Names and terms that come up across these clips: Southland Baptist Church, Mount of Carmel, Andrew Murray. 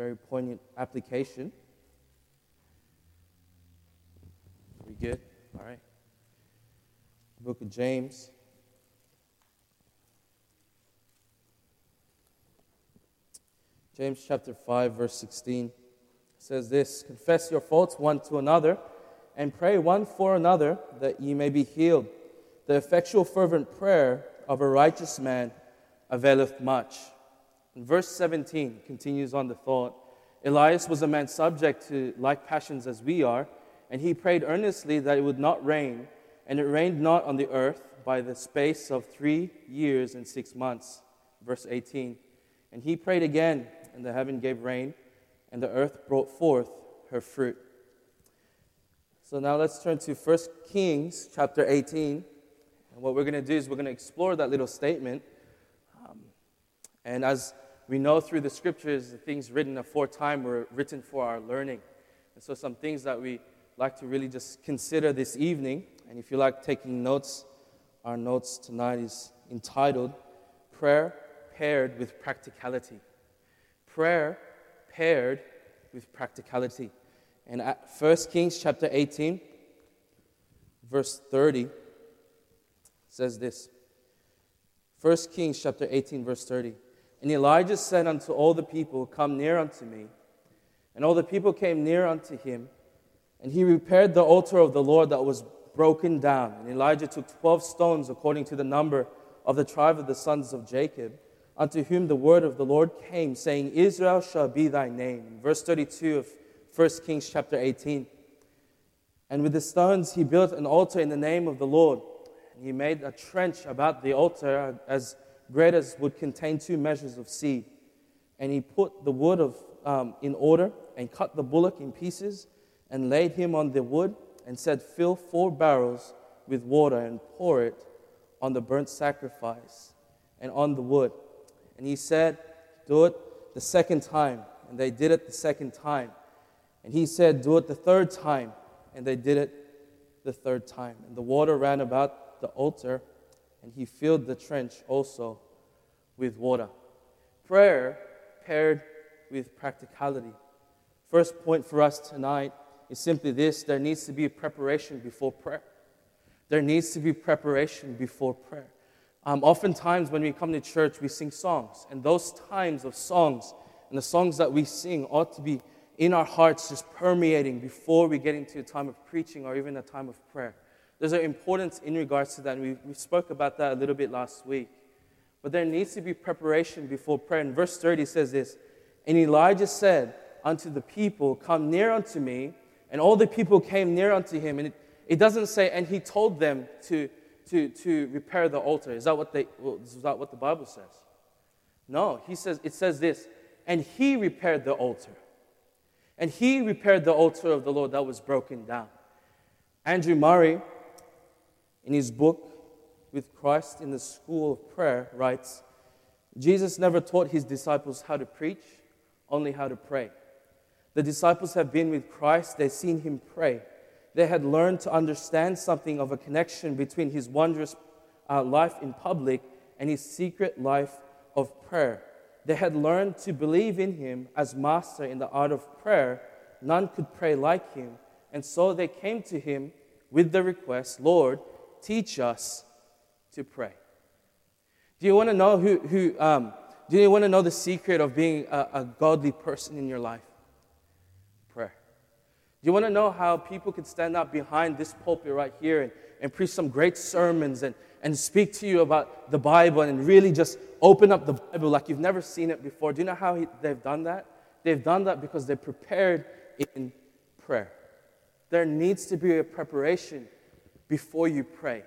very poignant application. We good? All right. The book of James. James chapter 5, verse 16 says this: "Confess your faults one to another, and pray one for another, that ye may be healed. The effectual fervent prayer of a righteous man availeth much." And verse 17 continues on the thought. "Elias was a man subject to like passions as we are, and he prayed earnestly that it would not rain, and it rained not on the earth by the space of 3 years and 6 months." Verse 18. "And he prayed again, and the heaven gave rain, and the earth brought forth her fruit." So now let's turn to 1 Kings chapter 18. And what we're going to do is we're going to explore that little statement. And as we know through the Scriptures, the things written aforetime were written for our learning. And so some things that we like to really just consider this evening, and if you like taking notes, our notes tonight is entitled Prayer Paired with Practicality. Prayer paired with practicality. And at 1 Kings chapter 18, verse 30, says this. 1 Kings chapter 18, verse 30. "And Elijah said unto all the people, Come near unto me. And all the people came near unto him. And he repaired the altar of the Lord that was broken down. And Elijah took 12 stones according to the number of the tribe of the sons of Jacob, unto whom the word of the Lord came, saying, Israel shall be thy name." Verse 32 of 1 Kings chapter 18. "And with the stones he built an altar in the name of the Lord. And he made a trench about the altar as great as would contain 2 measures of seed. And he put the wood in order, and cut the bullock in pieces, and laid him on the wood, and said, Fill 4 barrels with water, and pour it on the burnt sacrifice, and on the wood. And he said, Do it the second time. And they did it the second time. And he said, Do it the third time. And they did it the third time. And the water ran about the altar, and he filled the trench also with water." Prayer paired with practicality. First point for us tonight is simply this: there needs to be preparation before prayer. There needs to be preparation before prayer. Oftentimes when we come to church, we sing songs. And those times of songs and the songs that we sing ought to be in our hearts, just permeating before we get into a time of preaching or even a time of prayer. There's an importance in regards to that, and we spoke about that a little bit last week. But there needs to be preparation before prayer. And verse 30 says this: "And Elijah said unto the people, Come near unto me. And all the people came near unto him." And it doesn't say, "And he told them to repair the altar." Is that what the Bible says? No, it says this: "And he repaired the altar. And he repaired the altar of the Lord that was broken down." Andrew Murray, in his book, With Christ in the School of Prayer, writes, "Jesus never taught his disciples how to preach, only how to pray. The disciples have been with Christ, they've seen him pray. They had learned to understand something of a connection between his wondrous life in public and his secret life of prayer. They had learned to believe in him as master in the art of prayer. None could pray like him. And so they came to him with the request, Lord, teach us to pray." Do you want to know do you want to know the secret of being a godly person in your life? Do you want to know how people could stand up behind this pulpit right here and preach some great sermons and speak to you about the Bible and really just open up the Bible like you've never seen it before? Do you know how they've done that? They've done that because they're prepared in prayer. There needs to be a preparation before you pray.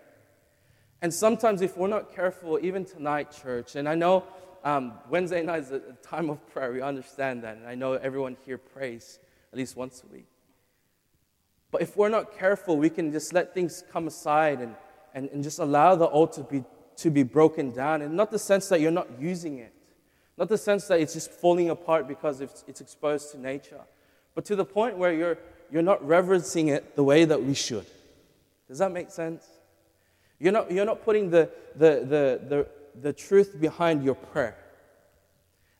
And sometimes if we're not careful, even tonight, church, and I know Wednesday night is a time of prayer. We understand that. And I know everyone here prays at least once a week. But if we're not careful, we can just let things come aside and just allow the altar to be broken down. And not the sense that you're not using it. Not the sense that it's just falling apart because it's exposed to nature. But to the point where you're not reverencing it the way that we should. Does that make sense? You're not putting the truth behind your prayer.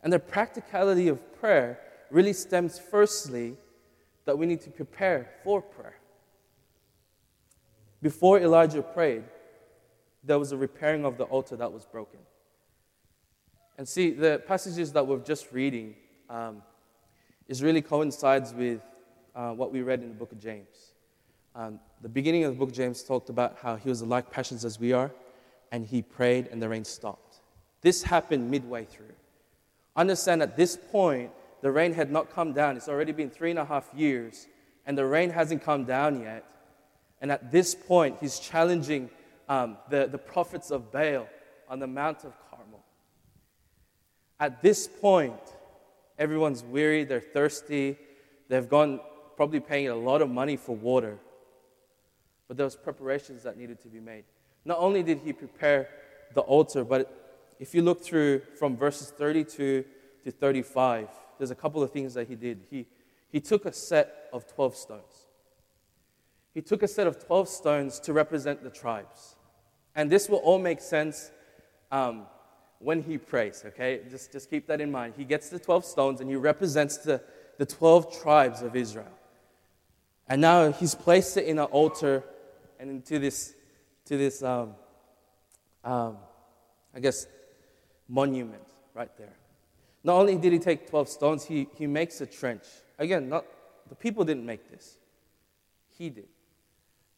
And the practicality of prayer really stems firstly that we need to prepare for prayer. Before Elijah prayed, there was a repairing of the altar that was broken. And see, the passages that we're just reading is really coincides with what we read in the book of James. The beginning of the book of James talked about how he was like passions as we are, and he prayed and the rain stopped. This happened midway through. Understand at this point, the rain had not come down. It's already been 3.5 years, and the rain hasn't come down yet. And at this point, he's challenging the prophets of Baal on the Mount of Carmel. At this point, everyone's weary, they're thirsty, they've gone probably paying a lot of money for water. But there was preparations that needed to be made. Not only did he prepare the altar, but if you look through from verses 32 to 35, there's a couple of things that he did. He took a set of 12 stones. He took a set of 12 stones to represent the tribes. And this will all make sense when he prays, okay? Just keep that in mind. He gets the 12 stones and he represents the 12 tribes of Israel. And now he's placed it in an altar and into this I guess, monument right there. Not only did he take 12 stones, he makes a trench. Again, not the people didn't make this. He did.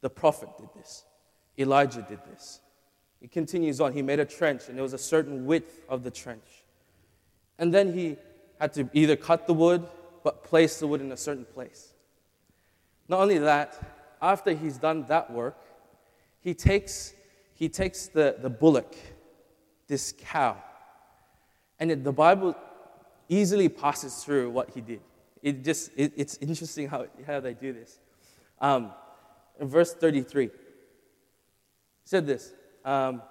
The prophet did this. Elijah did this. It continues on. He made a trench, and there was a certain width of the trench. And then he had to either cut the wood, but place the wood in a certain place. Not only that, after he's done that work, he takes the bullock, this cow, and the Bible easily passes through what he did. It's interesting how they do this. In verse 33, it said this. 1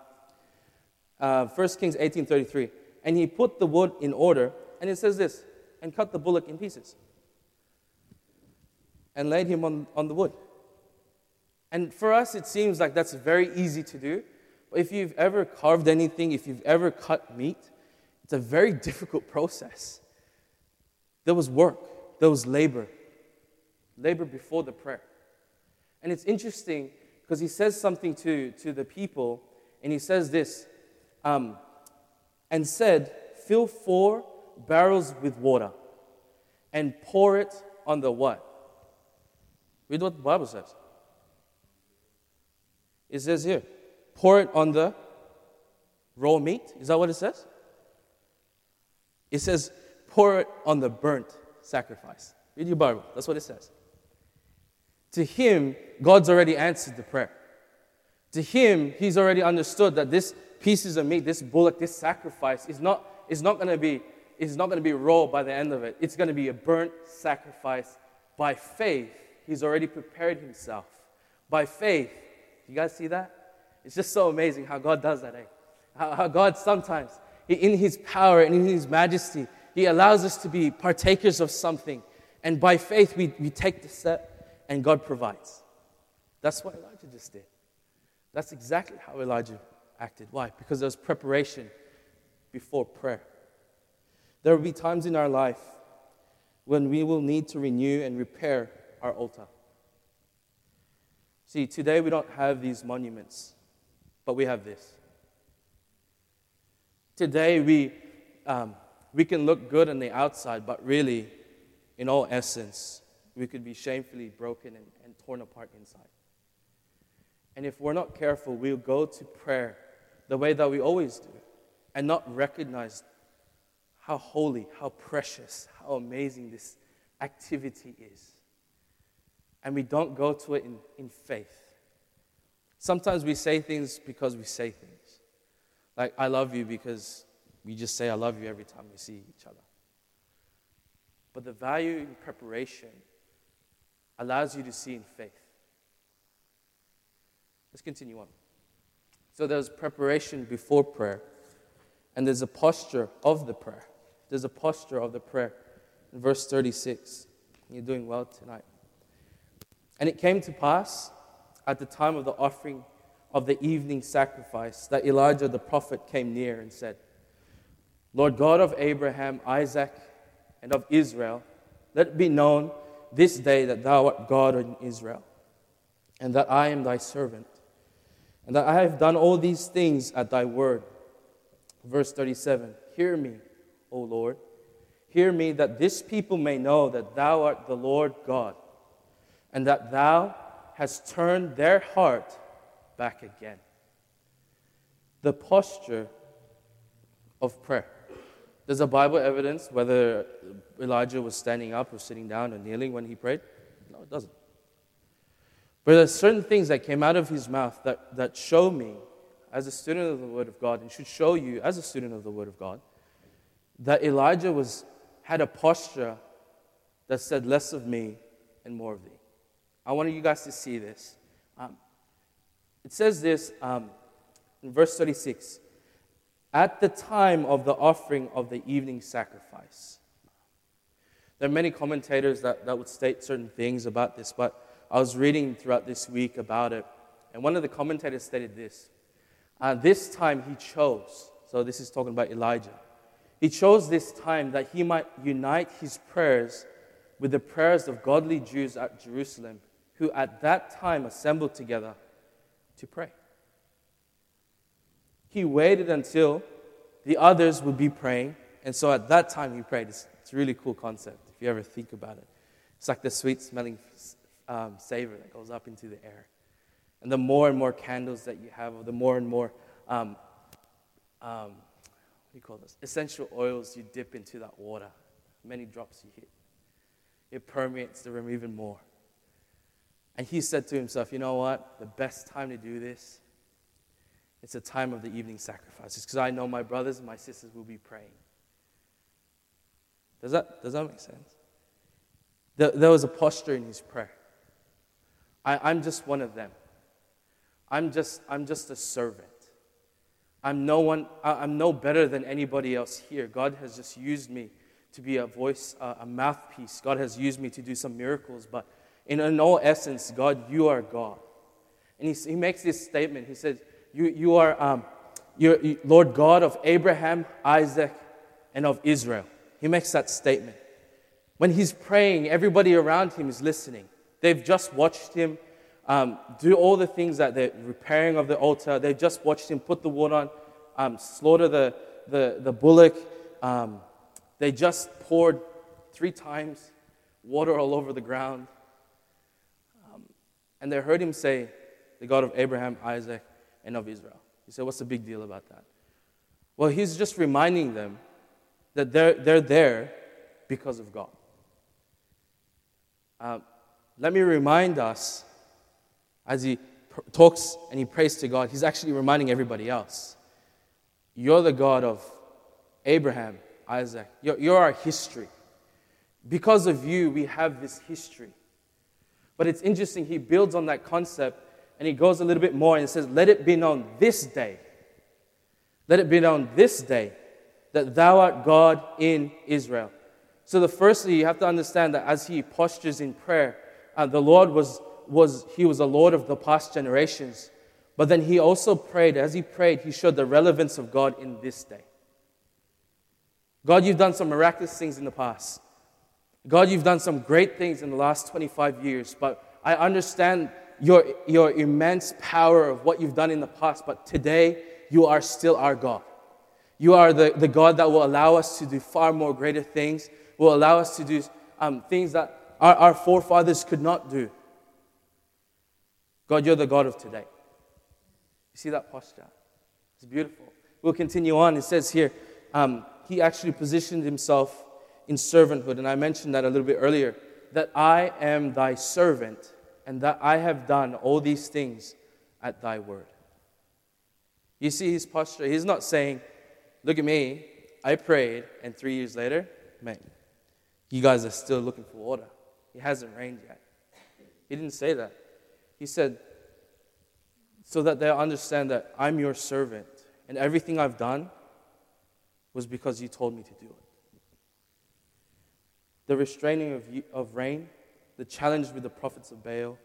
Kings 18:33, and he put the wood in order, and it says this, and cut the bullock in pieces, and laid him on the wood. And for us, it seems like that's very easy to do. But if you've ever carved anything, if you've ever cut meat, it's a very difficult process. There was work. There was labor. Labor before the prayer. And it's interesting because he says something to the people, and he says this, and said, fill 4 barrels with water and pour it on the what? Read what the Bible says. It says here, pour it on the raw meat. Is that what it says? It says, pour it on the burnt sacrifice. Read your Bible. That's what it says. To him, God's already answered the prayer. To him, he's already understood that this pieces of meat, this bullock, this sacrifice is not going to be raw by the end of it. It's going to be a burnt sacrifice. By faith, he's already prepared himself. By faith, you guys see that? It's just so amazing how God does that, eh? How God sometimes, in his power and in his majesty, he allows us to be partakers of something. And by faith, we take the step and God provides. That's what Elijah just did. That's exactly how Elijah acted. Why? Because there was preparation before prayer. There will be times in our life when we will need to renew and repair our altar. See, today we don't have these monuments, but we have this. Today we can look good on the outside, but really, in all essence, we could be shamefully broken and torn apart inside. And if we're not careful, we'll go to prayer the way that we always do and not recognize how holy, how precious, how amazing this activity is. And we don't go to it in faith. Sometimes we say things because we say things. Like, I love you because we just say I love you every time we see each other. But the value in preparation allows you to see in faith. Let's continue on. So there's preparation before prayer. And there's a posture of the prayer. There's a posture of the prayer. In verse 36, you're doing well tonight. And it came to pass at the time of the offering of the evening sacrifice that Elijah the prophet came near and said, Lord God of Abraham, Isaac, and of Israel, Let it be known this day that thou art God in Israel, and that I am thy servant, and that I have done all these things at thy word. Verse 37, hear me, O Lord. Hear me, that this people may know that thou art the Lord God, and that thou hast turned their heart back again. The posture of prayer. Does the Bible evidence whether Elijah was standing up or sitting down or kneeling when he prayed? No, it doesn't. But there are certain things that came out of his mouth that show me, as a student of the Word of God, and should show you, as a student of the Word of God, that Elijah had a posture that said, less of me and more of thee. I want you guys to see this. It says this in verse 36. At the time of the offering of the evening sacrifice. There are many commentators that would state certain things about this, but I was reading throughout this week about it, and one of the commentators stated this. This time he chose, so this is talking about Elijah. He chose this time that he might unite his prayers with the prayers of godly Jews at Jerusalem, who at that time assembled together to pray. He waited until the others would be praying, and so at that time he prayed. It's a really cool concept if you ever think about it. It's like the sweet-smelling savor that goes up into the air. And the more and more candles that you have, or the more and more essential oils you dip into that water, many drops you hit, it permeates the room even more. And he said to himself, you know what, the best time to do this, it's a time of the evening sacrifices, because I know my brothers and my sisters will be praying. Does that make sense? There was a posture in his prayer. I'm just one of them. I'm just a servant. I'm no better than anybody else here. God has just used me to be a voice, a mouthpiece. God has used me to do some miracles, but in all essence, God, you are God. And he makes this statement. He says, You are you're Lord God of Abraham, Isaac, and of Israel. He makes that statement. When he's praying, everybody around him is listening. They've just watched him do all the things that they're repairing of the altar. They've just watched him put the water on, slaughter the bullock. They just poured 3 times water all over the ground. And they heard him say, the God of Abraham, Isaac, and of Israel. You say, what's the big deal about that? Well, he's just reminding them that they're there because of God. Let me remind us, as he talks and he prays to God, he's actually reminding everybody else. You're the God of Abraham, Isaac. You're our history. Because of you, we have this history. But it's interesting, he builds on that concept. And he goes a little bit more and says, let it be known this day. Let it be known this day that thou art God in Israel. So firstly, you have to understand that as he postures in prayer, the Lord was a Lord of the past generations. But then he also prayed. As he prayed, he showed the relevance of God in this day. God, you've done some miraculous things in the past. God, you've done some great things in the last 25 years. But I understand your immense power of what you've done in the past, but today you are still our God. You are the God that will allow us to do far more greater things, will allow us to do things that our forefathers could not do. God, you're the God of today. You see that posture? It's beautiful. We'll continue on. It says here, he actually positioned himself in servanthood, and I mentioned that a little bit earlier, that I am thy servant, and that I have done all these things at thy word. You see his posture. He's not saying, look at me, I prayed, and 3 years later, man, you guys are still looking for water. It hasn't rained yet. He didn't say that. He said, so that they understand that I'm your servant, and everything I've done was because you told me to do it. The restraining of rain, the challenge with the prophets of Baal,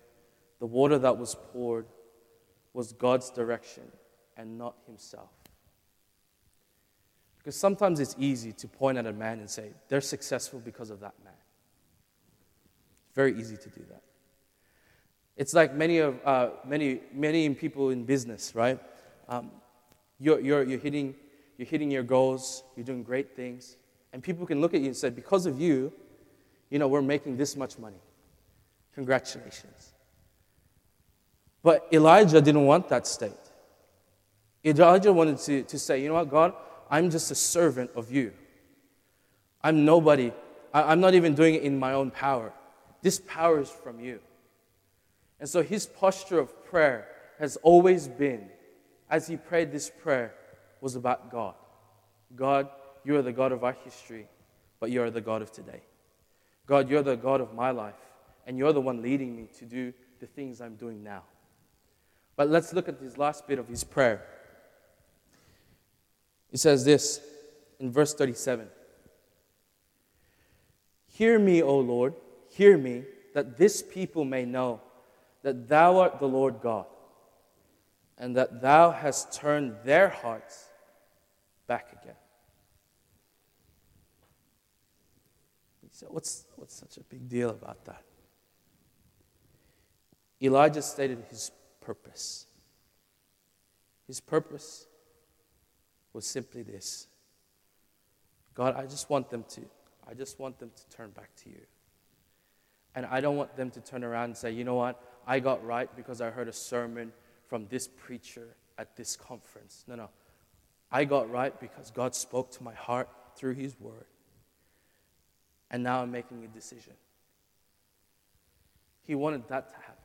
the water that was poured, was God's direction and not himself. Because sometimes it's easy to point at a man and say, they're successful because of that man. Very easy to do that. It's like many people in business, right? You're hitting your goals. You're doing great things, and people can look at you and say, "Because of you, you know, we're making this much money. Congratulations." But Elijah didn't want that state. Elijah wanted to say, you know what, God, I'm just a servant of you. I'm nobody. I'm not even doing it in my own power. This power is from you. And so his posture of prayer has always been, as he prayed this prayer, was about God. God, you are the God of our history, but you are the God of today. God, you're the God of my life, and you're the one leading me to do the things I'm doing now. But let's look at this last bit of his prayer. It says this in verse 37. Hear me, O Lord, hear me, that this people may know that thou art the Lord God, and that thou hast turned their hearts back again. So what's such a big deal about that? Elijah stated his purpose. His purpose was simply this. God, I just want them to turn back to you. And I don't want them to turn around and say, you know what, I got right because I heard a sermon from this preacher at this conference. No. I got right because God spoke to my heart through his word. And now I'm making a decision. He wanted that to happen.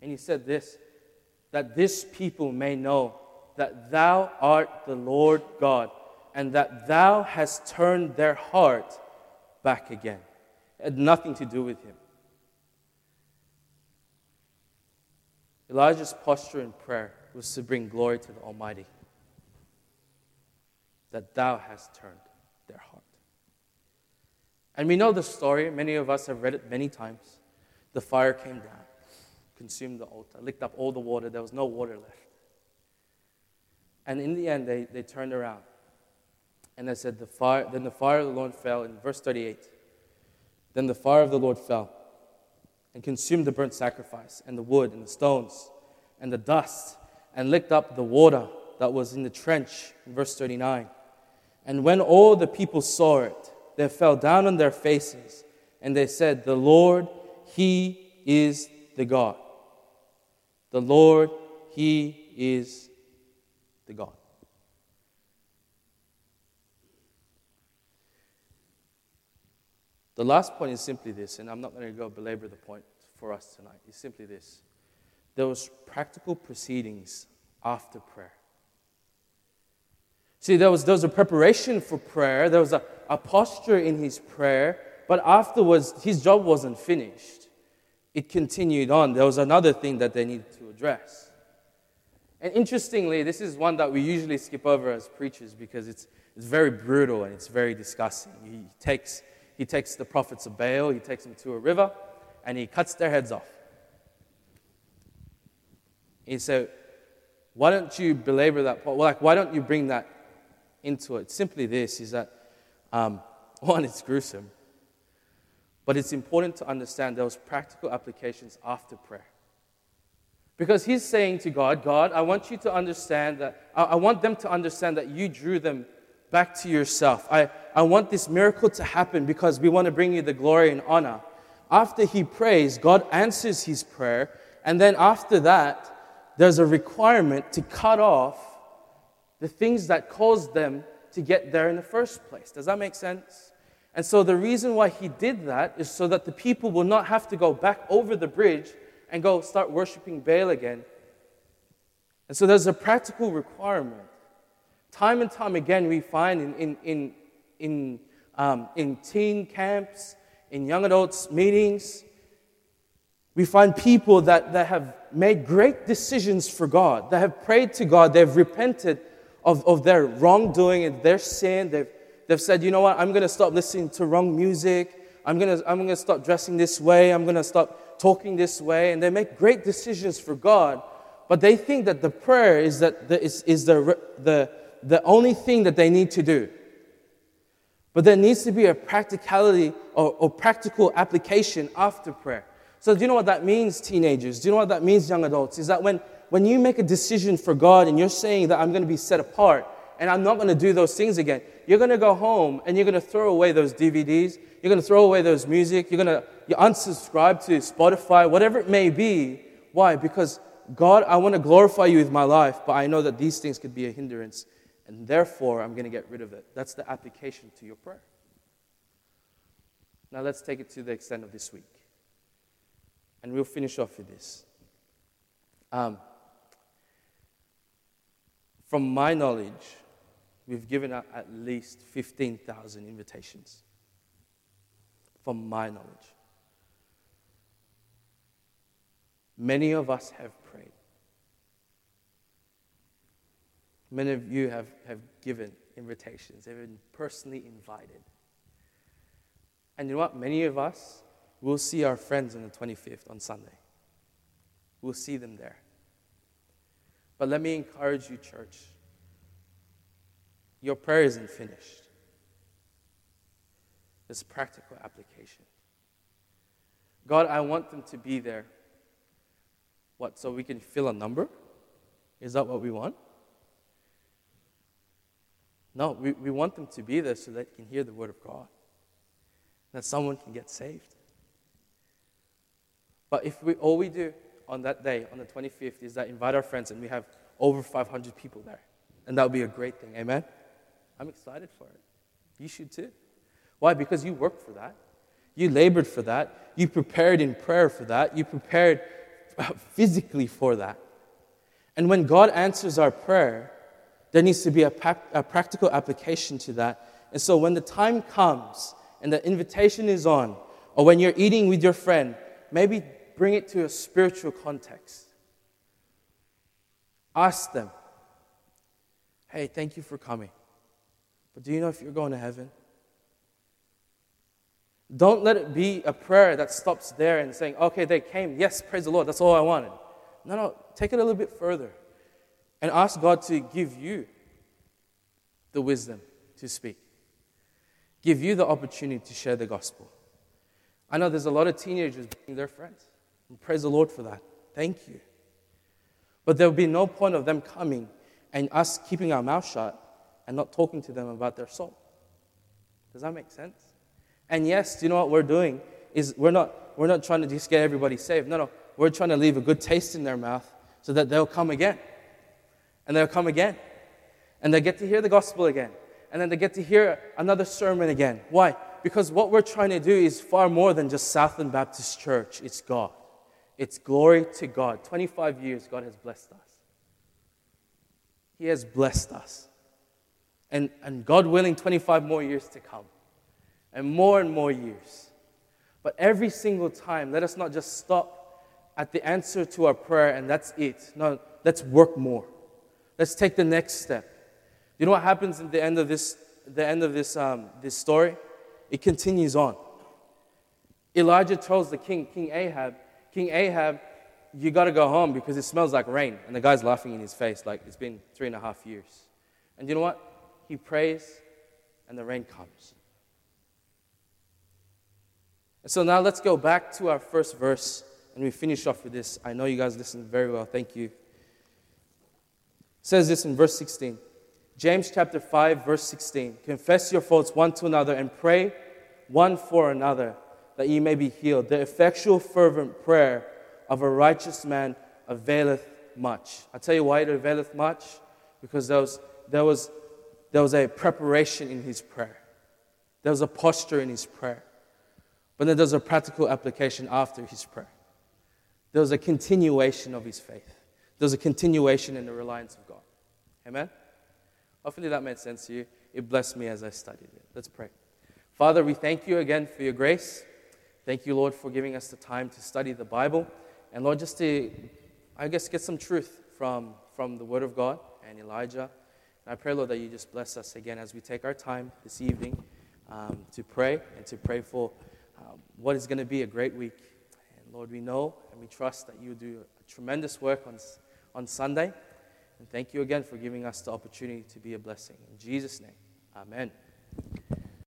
And he said this, that this people may know that thou art the Lord God, and that thou hast turned their heart back again. It had nothing to do with him. Elijah's posture in prayer was to bring glory to the Almighty, that thou hast turned their heart. And we know the story. Many of us have read it many times. The fire came down, consumed the altar, licked up all the water. There was no water left. And in the end, they turned around. And they said, then the fire of the Lord fell. In verse 38, then the fire of the Lord fell and consumed the burnt sacrifice and the wood and the stones and the dust and licked up the water that was in the trench. In verse 39, and when all the people saw it, they fell down on their faces and they said, the Lord, he is the God. The Lord, he is the God. The last point is simply this, and I'm not going to go belabor the point for us tonight. It's simply this. There was practical proceedings after prayer. See, there was a preparation for prayer. There was a posture in his prayer. But afterwards, his job wasn't finished. It continued on. There was another thing that they needed to address. And interestingly, this is one that we usually skip over as preachers because it's very brutal and it's very disgusting. He takes the prophets of Baal, he takes them to a river, and he cuts their heads off. He said, why don't you belabor that point? Well, why don't you bring that into it? Simply this is that, one, it's gruesome. But it's important to understand there was practical applications after prayer. Because he's saying to God, I want you to understand that, I want them to understand that you drew them back to yourself. I want this miracle to happen because we want to bring you the glory and honor. After he prays, God answers his prayer. And then after that, there's a requirement to cut off the things that caused them to get there in the first place. Does that make sense? And so the reason why he did that is so that the people will not have to go back over the bridge and go start worshiping Baal again. And so there's a practical requirement. Time and time again we find in teen camps, in young adults meetings, we find people that have made great decisions for God, that have prayed to God, they've repented of their wrongdoing and their sin. They've said, you know what, I'm going to stop listening to wrong music. I'm going to stop dressing this way. I'm going to stop talking this way. And they make great decisions for God, but they think that the prayer is that the only thing that they need to do. But there needs to be a practicality or practical application after prayer. So do you know what that means, teenagers? Do you know what that means, young adults? Is that when you make a decision for God and you're saying that I'm going to be set apart and I'm not going to do those things again, you're going to go home and you're going to throw away those DVDs, you're going to throw away those music, you unsubscribe to Spotify, whatever it may be. Why? Because, God, I want to glorify you with my life, but I know that these things could be a hindrance, and therefore I'm going to get rid of it. That's the application to your prayer. Now let's take it to the extent of this week. And we'll finish off with this. From my knowledge, we've given out at least 15,000 invitations. From my knowledge. Many of us have prayed. Many of you have given invitations, have been personally invited. And you know what? Many of us will see our friends on the 25th on Sunday. We'll see them there. But let me encourage you, church. Your prayer isn't finished. There's practical application. God, I want them to be there. What, so we can fill a number? Is that what we want? No, we want them to be there so they can hear the word of God. That someone can get saved. But if all we do on that day, on the 25th, is that invite our friends and we have over 500 people there. And that would be a great thing, amen? I'm excited for it. You should too. Why? Because you worked for that. You labored for that. You prepared in prayer for that. You prepared physically for that. And when God answers our prayer, there needs to be a practical application to that. And so when the time comes and the invitation is on, or when you're eating with your friend, maybe bring it to a spiritual context. Ask them, hey, thank you for coming, but do you know if you're going to heaven? Don't let it be a prayer that stops there and saying, okay, they came. Yes, praise the Lord. That's all I wanted. No, take it a little bit further and ask God to give you the wisdom to speak. Give you the opportunity to share the gospel. I know there's a lot of teenagers being their friends. And praise the Lord for that. Thank you. But there will be no point of them coming and us keeping our mouth shut and not talking to them about their soul. Does that make sense? And yes, you know what we're doing is we're not trying to just get everybody saved. No, we're trying to leave a good taste in their mouth so that they'll come again. And they'll come again. And they get to hear the gospel again. And then they get to hear another sermon again. Why? Because what we're trying to do is far more than just Southland Baptist Church. It's God. It's glory to God. 25 years, God has blessed us. He has blessed us. And God willing, 25 more years to come. And more years. But every single time, let us not just stop at the answer to our prayer and that's it. No, let's work more. Let's take the next step. You know what happens at the end of this story? It continues on. Elijah tells the king Ahab, you got to go home because it smells like rain. And the guy's laughing in his face like it's been 3.5 years. And you know what? He prays and the rain comes. So now let's go back to our first verse and we finish off with this. I know you guys listened very well. Thank you. It says this in verse 16. James chapter 5 verse 16. Confess your faults one to another and pray one for another that ye may be healed. The effectual fervent prayer of a righteous man availeth much. I tell you why it availeth much. Because there was a preparation in his prayer. There was a posture in his prayer. But then there's a practical application after his prayer. There's a continuation of his faith. There's a continuation in the reliance of God. Amen? Hopefully that made sense to you. It blessed me as I studied it. Let's pray. Father, we thank you again for your grace. Thank you, Lord, for giving us the time to study the Bible. And Lord, just to, I guess, get some truth from the Word of God and Elijah. And I pray, Lord, that you just bless us again as we take our time this evening to pray and to pray for what is going to be a great week. And Lord, we know and we trust that you do a tremendous work on Sunday. And thank you again for giving us the opportunity to be a blessing. In Jesus' name, amen.